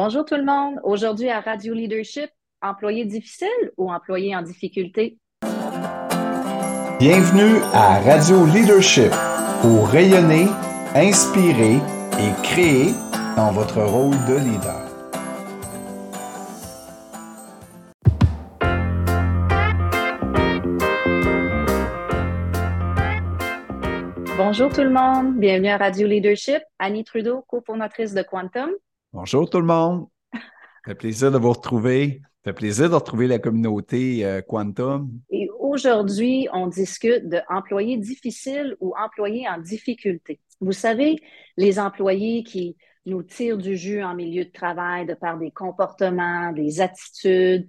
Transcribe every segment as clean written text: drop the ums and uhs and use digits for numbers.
Bonjour tout le monde. Aujourd'hui à Radio Leadership, employés difficiles ou employés en difficulté? Bienvenue à Radio Leadership pour rayonner, inspirer et créer dans votre rôle de leader. Bonjour tout le monde. Bienvenue à Radio Leadership. Annie Trudeau, cofondatrice de Quantum. Bonjour tout le monde. Ça fait plaisir de vous retrouver. Ça fait plaisir de retrouver la communauté Quantum. Et aujourd'hui, on discute de employés difficiles ou employés en difficulté. Vous savez, les employés qui nous tirent du jus en milieu de travail de par des comportements, des attitudes,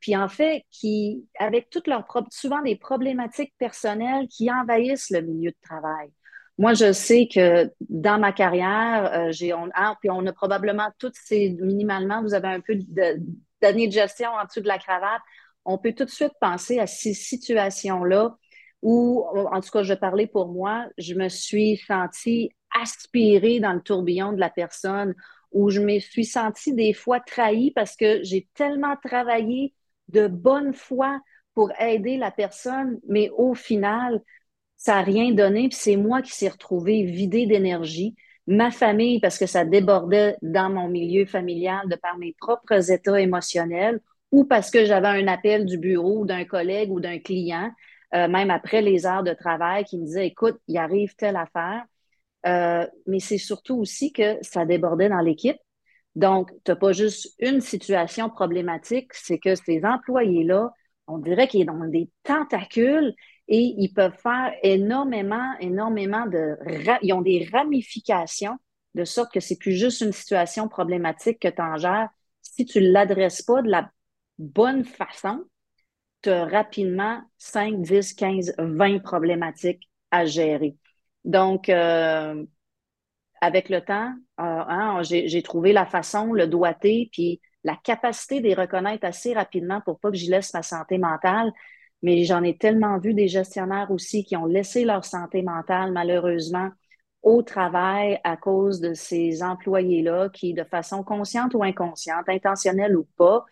puis en fait, qui, avec toutes leurs souvent des problématiques personnelles qui envahissent le milieu de travail. Moi, je sais que dans ma carrière, on a probablement toutes ces, minimalement, vous avez un peu d'années de gestion en dessous de la cravate, on peut tout de suite penser à ces situations-là où, en tout cas, je parlais pour moi, je me suis sentie aspirée dans le tourbillon de la personne, où je me suis sentie des fois trahie parce que j'ai tellement travaillé de bonne foi pour aider la personne, mais au final, ça n'a rien donné, puis c'est moi qui s'est retrouvée vidée d'énergie. Ma famille, parce que ça débordait dans mon milieu familial de par mes propres états émotionnels ou parce que j'avais un appel du bureau d'un collègue ou d'un client, même après les heures de travail, qui me disait « Écoute, il arrive telle affaire. » Mais c'est surtout aussi que ça débordait dans l'équipe. Donc, tu n'as pas juste une situation problématique, c'est que ces employés-là, on dirait qu'ils ont des tentacules et ils peuvent faire énormément de... Ils ont des ramifications de sorte que c'est plus juste une situation problématique que tu en gères. Si tu ne l'adresses pas de la bonne façon, tu as rapidement 5, 10, 15, 20 problématiques à gérer. Donc, avec le temps, j'ai trouvé la façon, le doigté, puis la capacité de les reconnaître assez rapidement pour pas que j'y laisse ma santé mentale. Mais j'en ai tellement vu des gestionnaires aussi qui ont laissé leur santé mentale, malheureusement, au travail à cause de ces employés-là qui, de façon consciente ou inconsciente, intentionnelle ou pas,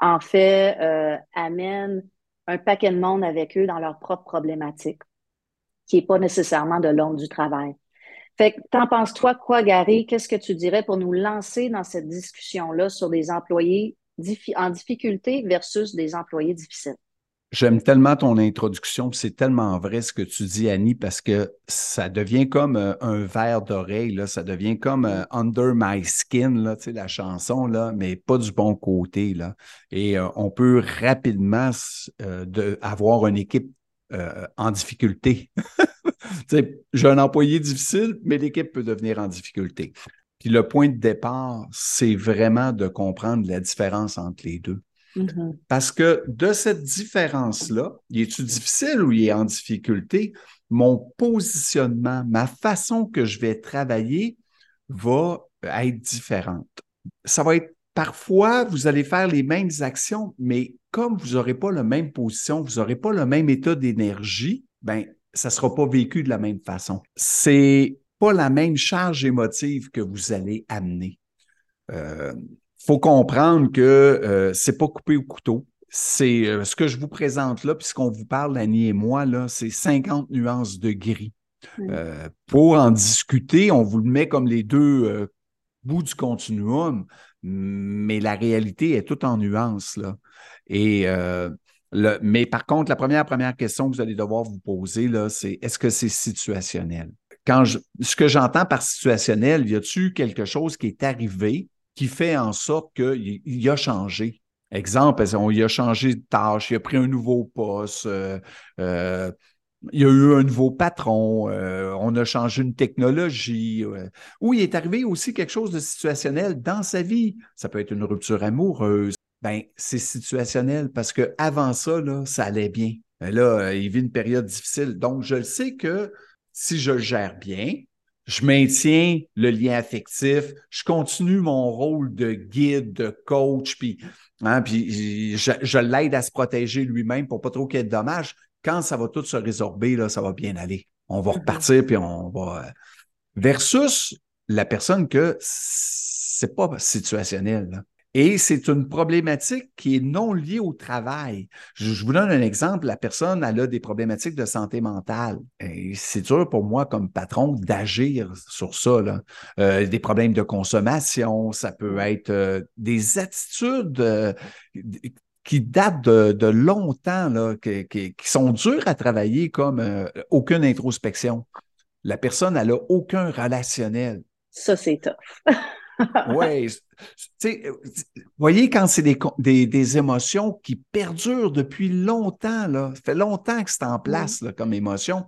en fait, amènent un paquet de monde avec eux dans leurs propres problématiques, qui n'est pas nécessairement de l'ordre du travail. Fait que t'en penses-toi quoi, Gary? Qu'est-ce que tu dirais pour nous lancer dans cette discussion-là sur des employés en difficulté versus des employés difficiles? J'aime tellement ton introduction, c'est tellement vrai ce que tu dis, Annie, parce que ça devient comme un verre d'oreille, là, ça devient comme Under My Skin, là, tu sais, la chanson, là, mais pas du bon côté, là. Et on peut rapidement avoir une équipe en difficulté. J'ai un employé difficile, mais l'équipe peut devenir en difficulté. Puis le point de départ, c'est vraiment de comprendre la différence entre les deux. Mm-hmm. Parce que de cette différence-là, est-tu difficile ou il est en difficulté, mon positionnement, ma façon que je vais travailler va être différente. Ça va être parfois, vous allez faire les mêmes actions, mais comme vous n'aurez pas la même position, vous n'aurez pas le même état d'énergie, bien, ça ne sera pas vécu de la même façon. C'est pas la même charge émotive que vous allez amener. Faut comprendre que c'est pas coupé au couteau. C'est ce que je vous présente là, puisqu'on vous parle, Annie et moi, là, c'est 50 nuances de gris. Mmh. Pour en discuter, on vous le met comme les deux bouts du continuum, mais la réalité est toute en nuances, là. Et mais par contre, la première question que vous allez devoir vous poser, là, c'est est-ce que c'est situationnel? Ce que j'entends par situationnel, y a-t-il quelque chose qui est arrivé qui fait en sorte qu'il a changé. Exemple, il a changé de tâche, il a pris un nouveau poste, il y a eu un nouveau patron, on a changé une technologie. Ou il est arrivé aussi quelque chose de situationnel dans sa vie. Ça peut être une rupture amoureuse. Bien, c'est situationnel parce qu'avant ça, là, ça allait bien. Là, il vit une période difficile. Donc, je le sais que si je le gère bien, je maintiens le lien affectif, je continue mon rôle de guide, de coach, puis je l'aide à se protéger lui-même pour pas trop qu'il y ait de dommages. Quand ça va tout se résorber, là, ça va bien aller. On va repartir, puis on va... Versus la personne que c'est pas situationnel, là. Et c'est une problématique qui est non liée au travail. Je vous donne un exemple. La personne, elle a des problématiques de santé mentale. Et c'est dur pour moi, comme patron, d'agir sur ça, là. Des problèmes de consommation, ça peut être des attitudes qui datent de longtemps, là, qui sont dures à travailler, comme aucune introspection. La personne, elle n'a aucun relationnel. Ça, c'est tough. Oui, vous voyez, quand c'est des émotions qui perdurent depuis longtemps, là, ça fait longtemps que c'est en place là, comme émotion,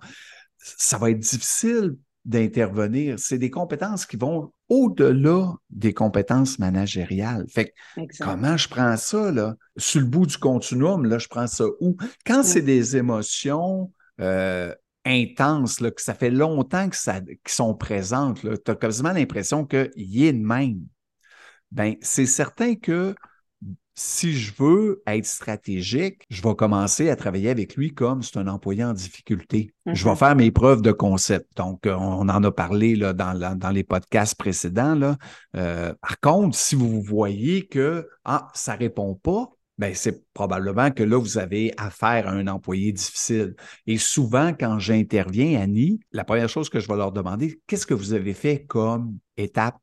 ça va être difficile d'intervenir. C'est des compétences qui vont au-delà des compétences managériales. Fait que, comment je prends ça, là? Sur le bout du continuum, là, je prends ça où? Quand c'est des émotions intenses, là, que ça fait longtemps qu'elles sont présentes, tu as quasiment l'impression qu'il y est de même. Bien, c'est certain que si je veux être stratégique, je vais commencer à travailler avec lui comme c'est un employé en difficulté. Mm-hmm. Je vais faire mes preuves de concept. Donc, on en a parlé là, dans les podcasts précédents, là. Par contre, si vous voyez que ça ne répond pas, bien, c'est probablement que là, vous avez affaire à un employé difficile. Et souvent, quand j'interviens, Annie, la première chose que je vais leur demander, qu'est-ce que vous avez fait comme étape?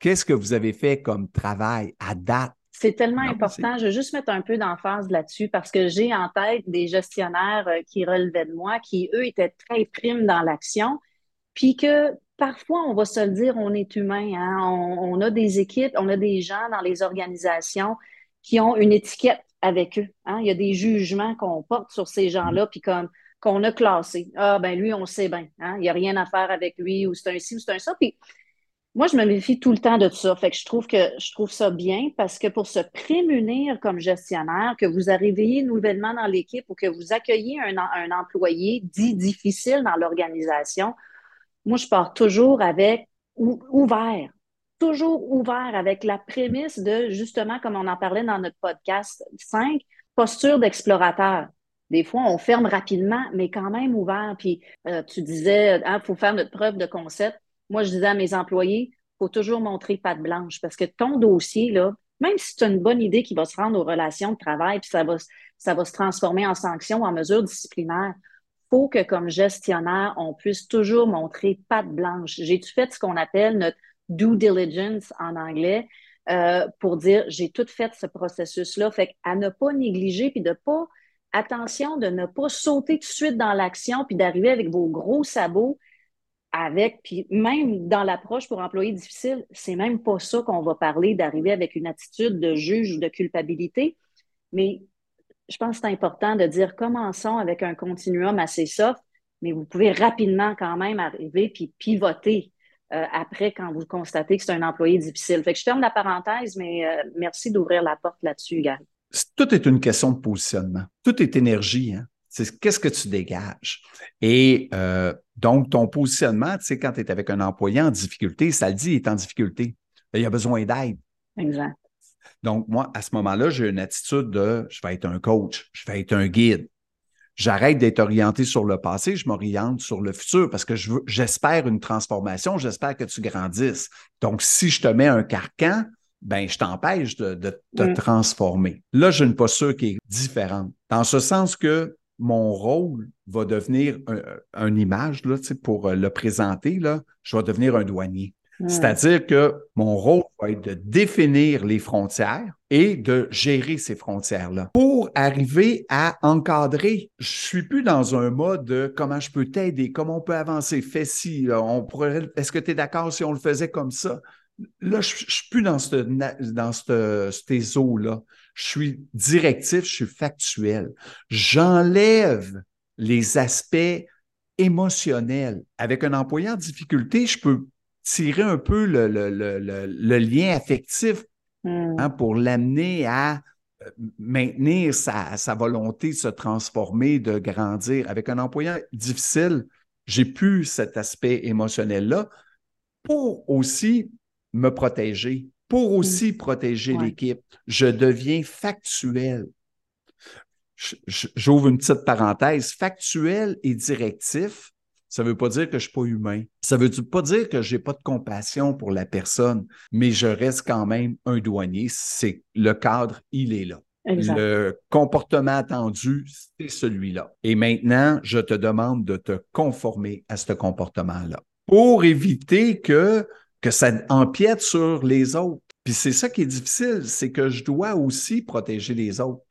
Qu'est-ce que vous avez fait comme travail à date? C'est tellement important. Je vais juste mettre un peu d'emphase là-dessus parce que j'ai en tête des gestionnaires qui relevaient de moi, qui, eux, étaient très primes dans l'action. Puis que parfois, on va se le dire, on est humain. Hein? On a des équipes, on a des gens dans les organisations qui ont une étiquette avec eux. Hein? Il y a des jugements qu'on porte sur ces gens-là puis comme qu'on a classés. Ah, ben lui, on sait bien. Hein? Il n'y a rien à faire avec lui ou c'est un ci ou c'est un ça. Puis moi, je me méfie tout le temps de ça. Fait que je trouve ça bien parce que pour se prémunir comme gestionnaire, que vous arriviez nouvellement dans l'équipe ou que vous accueillez un employé dit difficile dans l'organisation, moi, je pars toujours avec ouvert. Toujours ouvert avec la prémisse de, justement, comme on en parlait dans notre podcast 5, posture d'explorateur. Des fois, on ferme rapidement, mais quand même ouvert. Puis tu disais, faut faire notre preuve de concept. Moi, je disais à mes employés, il faut toujours montrer patte blanche parce que ton dossier, là, même si tu as une bonne idée qui va se rendre aux relations de travail puis ça va se transformer en sanction, en mesure disciplinaire, il faut que comme gestionnaire, on puisse toujours montrer patte blanche. J'ai-tu fait ce qu'on appelle notre due diligence en anglais pour dire j'ai tout fait ce processus-là. Fait qu'à ne pas négliger puis de ne pas sauter tout de suite dans l'action puis d'arriver avec vos gros sabots. Puis même dans l'approche pour employés difficiles, c'est même pas ça qu'on va parler, d'arriver avec une attitude de juge ou de culpabilité, mais je pense que c'est important de dire commençons avec un continuum assez soft, mais vous pouvez rapidement quand même arriver puis pivoter après quand vous constatez que c'est un employé difficile. Fait que je ferme la parenthèse, mais merci d'ouvrir la porte là-dessus, Gary. Tout est une question de positionnement. Tout est énergie, hein? C'est qu'est-ce que tu dégages? Et donc, ton positionnement, tu sais, quand tu es avec un employé en difficulté, ça le dit, il est en difficulté. Il a besoin d'aide. Exact. Donc, moi, à ce moment-là, j'ai une attitude de « je vais être un coach, je vais être un guide ». J'arrête d'être orienté sur le passé, je m'oriente sur le futur parce que j'espère une transformation, j'espère que tu grandisses. Donc, si je te mets un carcan, ben je t'empêche de te transformer. Là, j'ai une posture qui est différente. Dans ce sens que mon rôle va devenir une image là, pour le présenter, là, je vais devenir un douanier. C'est-à-dire que mon rôle va être de définir les frontières et de gérer ces frontières-là. Pour arriver à encadrer, je suis plus dans un mode de comment je peux t'aider, comment on peut avancer, fais ci, est-ce que tu es d'accord si on le faisait comme ça? Là, je ne suis plus dans ces eaux-là. Je suis directif, je suis factuel. J'enlève les aspects émotionnels. Avec un employé en difficulté, je peux tirer un peu le lien affectif pour l'amener à maintenir sa volonté de se transformer, de grandir. Avec un employé difficile, j'ai plus cet aspect émotionnel-là pour aussi me protéger, pour aussi protéger l'équipe. Je deviens factuel. J'ouvre une petite parenthèse. Factuel et directif, Ça ne veut pas dire que je ne suis pas humain. Ça ne veut pas dire que je n'ai pas de compassion pour la personne, mais je reste quand même un douanier. C'est le cadre, il est là. Exact. Le comportement attendu, c'est celui-là. Et maintenant, je te demande de te conformer à ce comportement-là pour éviter que ça empiète sur les autres. Puis c'est ça qui est difficile, c'est que je dois aussi protéger les autres.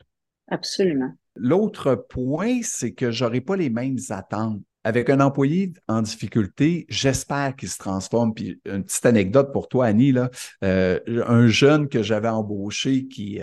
Absolument. L'autre point, c'est que je n'aurai pas les mêmes attentes. Avec un employé en difficulté, j'espère qu'il se transforme. Puis une petite anecdote pour toi, Annie, là. Un jeune que j'avais embauché qui...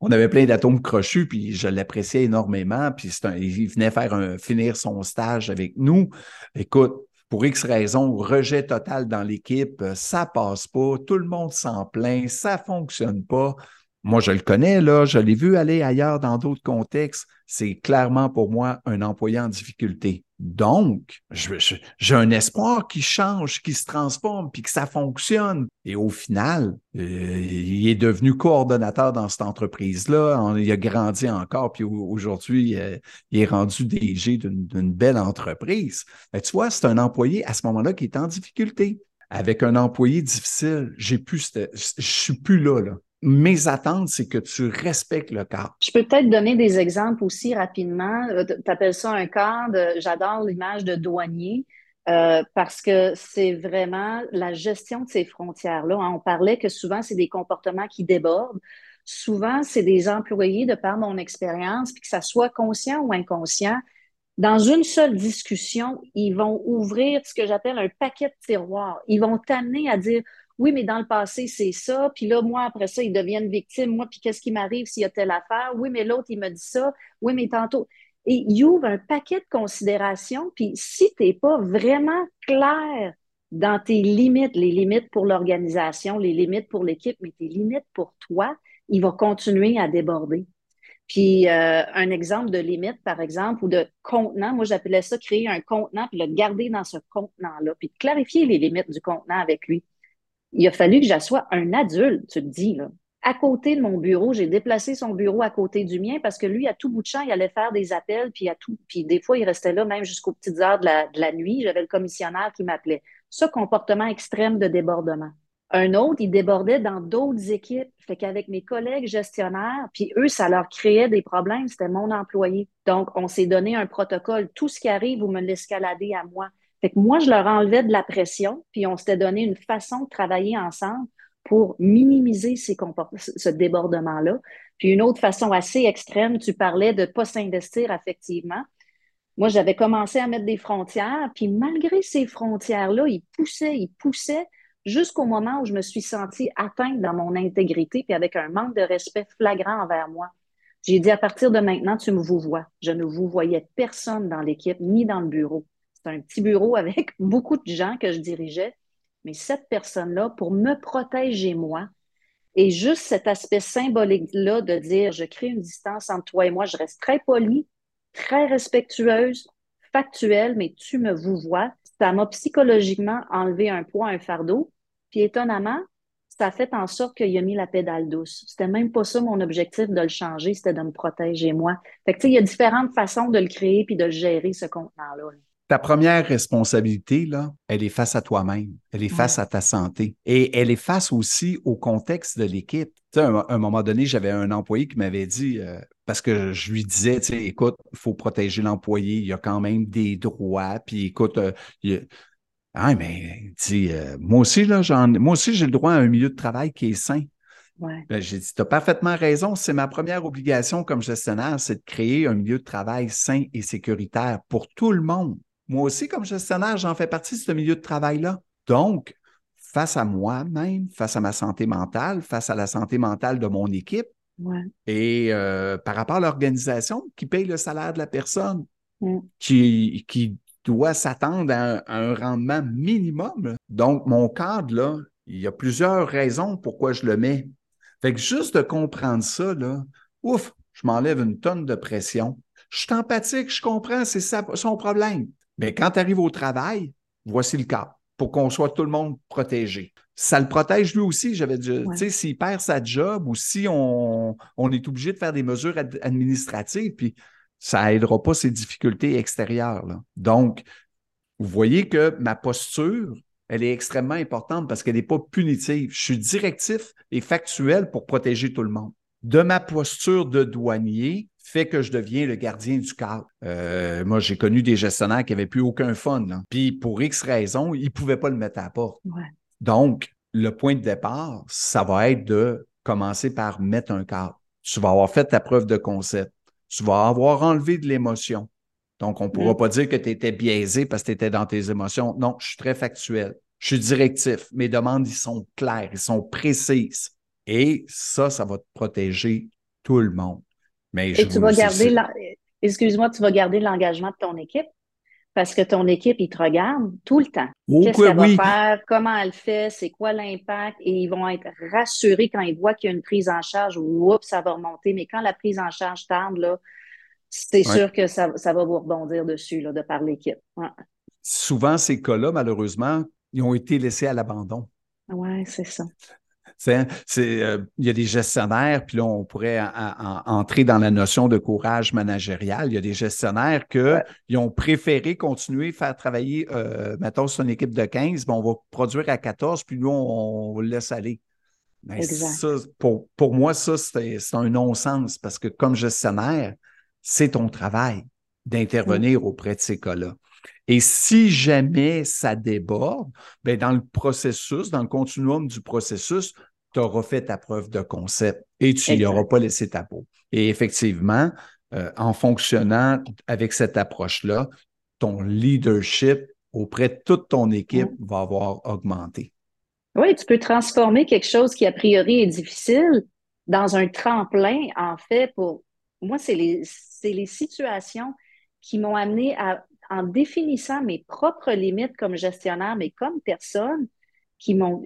on avait plein d'atomes crochus, puis je l'appréciais énormément, puis il venait finir son stage avec nous. Écoute, pour X raisons, rejet total dans l'équipe, ça passe pas, tout le monde s'en plaint, ça fonctionne pas. Moi, je le connais, là, je l'ai vu aller ailleurs dans d'autres contextes. C'est clairement pour moi un employé en difficulté. Donc, j'ai un espoir qui change, qui se transforme, puis que ça fonctionne. Et au final, il est devenu coordonnateur dans cette entreprise-là. Il a grandi encore, puis aujourd'hui, il est rendu DG d'une belle entreprise. Mais tu vois, c'est un employé à ce moment-là qui est en difficulté. Avec un employé difficile, je suis plus là, là. Mes attentes, c'est que tu respectes le cadre. Je peux peut-être donner des exemples aussi rapidement. Tu appelles ça un cadre. J'adore l'image de douanier parce que c'est vraiment la gestion de ces frontières-là. On parlait que souvent, c'est des comportements qui débordent. Souvent, c'est des employés, de par mon expérience, puis que ça soit conscient ou inconscient, dans une seule discussion, ils vont ouvrir ce que j'appelle un paquet de tiroirs. Ils vont t'amener à dire... Oui, mais dans le passé, c'est ça. Puis là, moi, après ça, ils deviennent victimes. Moi, puis qu'est-ce qui m'arrive s'il y a telle affaire? Oui, mais l'autre, il me dit ça. Oui, mais tantôt. Et il ouvre un paquet de considérations. Puis si tu n'es pas vraiment clair dans tes limites, les limites pour l'organisation, les limites pour l'équipe, mais tes limites pour toi, il va continuer à déborder. Puis un exemple de limite, par exemple, ou de contenant, moi, j'appelais ça créer un contenant, puis le garder dans ce contenant-là, puis de clarifier les limites du contenant avec lui. Il a fallu que j'assoie un adulte, tu te dis, là, à côté de mon bureau. J'ai déplacé son bureau à côté du mien parce que lui, à tout bout de champ, il allait faire des appels, puis des fois, il restait là même jusqu'aux petites heures de la nuit. J'avais le commissionnaire qui m'appelait. Ça, comportement extrême de débordement. Un autre, il débordait dans d'autres équipes. Fait qu'avec mes collègues gestionnaires, puis eux, ça leur créait des problèmes. C'était mon employé. Donc, on s'est donné un protocole. Tout ce qui arrive, vous me l'escaladez à moi. Fait que moi, je leur enlevais de la pression, puis on s'était donné une façon de travailler ensemble pour minimiser ce débordement-là. Puis une autre façon assez extrême, tu parlais de ne pas s'investir affectivement. Moi, j'avais commencé à mettre des frontières, puis malgré ces frontières-là, ils poussaient jusqu'au moment où je me suis sentie atteinte dans mon intégrité, puis avec un manque de respect flagrant envers moi. J'ai dit, à partir de maintenant, tu me vous vois. Je ne vous voyais personne dans l'équipe, ni dans le bureau. C'est un petit bureau avec beaucoup de gens que je dirigeais, mais cette personne-là, pour me protéger moi, et juste cet aspect symbolique-là de dire « je crée une distance entre toi et moi », je reste très polie, très respectueuse, factuelle, mais tu me vous vois, ça m'a psychologiquement enlevé un poids, un fardeau, puis étonnamment, ça a fait en sorte qu'il a mis la pédale douce. C'était même pas ça mon objectif de le changer, c'était de me protéger moi. Fait que tu sais, il y a différentes façons de le créer puis de le gérer, ce contenant-là. Ta première responsabilité, là, elle est face à toi-même, elle est face à ta santé et elle est face aussi au contexte de l'équipe. Tu sais, à un moment donné, j'avais un employé qui m'avait dit, parce que je lui disais, tu sais, écoute, il faut protéger l'employé, il y a quand même des droits, puis écoute, moi aussi, j'ai le droit à un milieu de travail qui est sain. Ouais. Ben, j'ai dit, tu as parfaitement raison, c'est ma première obligation comme gestionnaire, c'est de créer un milieu de travail sain et sécuritaire pour tout le monde. Moi aussi, comme gestionnaire, j'en fais partie de ce milieu de travail-là. Donc, face à moi-même, face à ma santé mentale, face à la santé mentale de mon équipe et par rapport à l'organisation qui paye le salaire de la personne, qui doit s'attendre à un rendement minimum. Donc, mon cadre, là, il y a plusieurs raisons pourquoi je le mets. Fait que juste de comprendre ça, là, ouf, je m'enlève une tonne de pression. Je suis empathique, je comprends, c'est son problème. Mais quand tu arrives au travail, voici le cadre pour qu'on soit tout le monde protégé. Ça le protège lui aussi. Tu sais, s'il perd sa job ou si on est obligé de faire des mesures administratives, puis ça n'aidera pas ses difficultés extérieures, là. Donc, Vous voyez que ma posture, elle est extrêmement importante parce qu'elle n'est pas punitive. Je suis directif et factuel pour protéger tout le monde. De ma posture de douanier, fait que je deviens le gardien du cadre. Moi, j'ai connu des gestionnaires qui n'avaient plus aucun fun. Là. Puis pour X raisons, ils ne pouvaient pas le mettre à la porte. Ouais. Donc, le point de départ, ça va être de commencer par mettre un cadre. Tu vas avoir fait ta preuve de concept. Tu vas avoir enlevé de l'émotion. Donc, on ne pourra pas dire que tu étais biaisé parce que tu étais dans tes émotions. Non, je suis très factuel. Je suis directif. Mes demandes, ils sont claires, ils sont précises. Et ça, ça va te protéger tout le monde. Mais et tu vas garder l'engagement de ton équipe parce que ton équipe, ils te regardent tout le temps. Qu'est-ce qu'elle va faire? Comment elle fait? C'est quoi l'impact? Et ils vont être rassurés quand ils voient qu'il y a une prise en charge. Oups, ça va remonter. Mais quand la prise en charge tarde, là, c'est sûr que ça va vous rebondir dessus là, de par l'équipe. Ouais. Souvent, ces cas-là, malheureusement, ils ont été laissés à l'abandon. Oui, c'est ça. Il y a des gestionnaires, puis là, on pourrait entrer dans la notion de courage managérial. Il y a des gestionnaires qui ont préféré continuer à faire travailler, mettons, c'est une équipe de 15, ben on va produire à 14, puis nous, on laisse aller. Ben, ça, pour moi, ça, c'est un non-sens, parce que comme gestionnaire, c'est ton travail d'intervenir auprès de ces cas-là. Et si jamais ça déborde, bien dans le processus, dans le continuum du processus, tu auras fait ta preuve de concept et tu n'y auras pas laissé ta peau. Et effectivement, en fonctionnant avec cette approche-là, ton leadership auprès de toute ton équipe va avoir augmenté. Oui, tu peux transformer quelque chose qui a priori est difficile dans un tremplin, en fait, pour... Moi, c'est les situations qui m'ont amené à... en définissant mes propres limites comme gestionnaire, mais comme personne,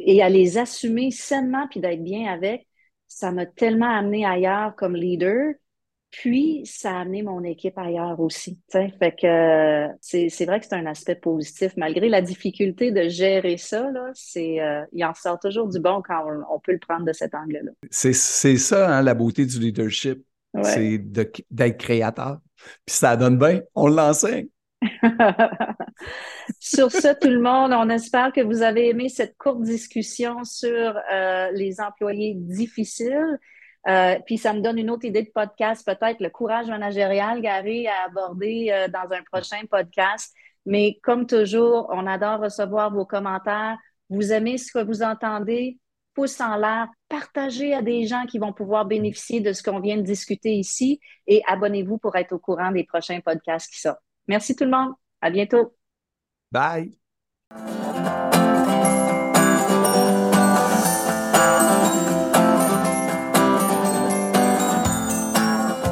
et à les assumer sainement puis d'être bien avec, ça m'a tellement amené ailleurs comme leader, puis ça a amené mon équipe ailleurs aussi. T'sais. Fait que c'est vrai que c'est un aspect positif. Malgré la difficulté de gérer ça, là, il en sort toujours du bon quand on peut le prendre de cet angle-là. C'est ça, hein, la beauté du leadership, c'est d'être créateur. Puis ça donne bien, on l'enseigne. Sur ce, tout le monde, on espère que vous avez aimé cette courte discussion sur les employés difficiles. Puis ça me donne une autre idée de podcast, peut-être le courage managérial, Gary, à aborder dans un prochain podcast. Mais comme toujours, on adore recevoir vos commentaires. Vous aimez ce que vous entendez? Pouce en l'air, partagez à des gens qui vont pouvoir bénéficier de ce qu'on vient de discuter ici et abonnez-vous pour être au courant des prochains podcasts qui sortent. Merci tout le monde. À bientôt. Bye.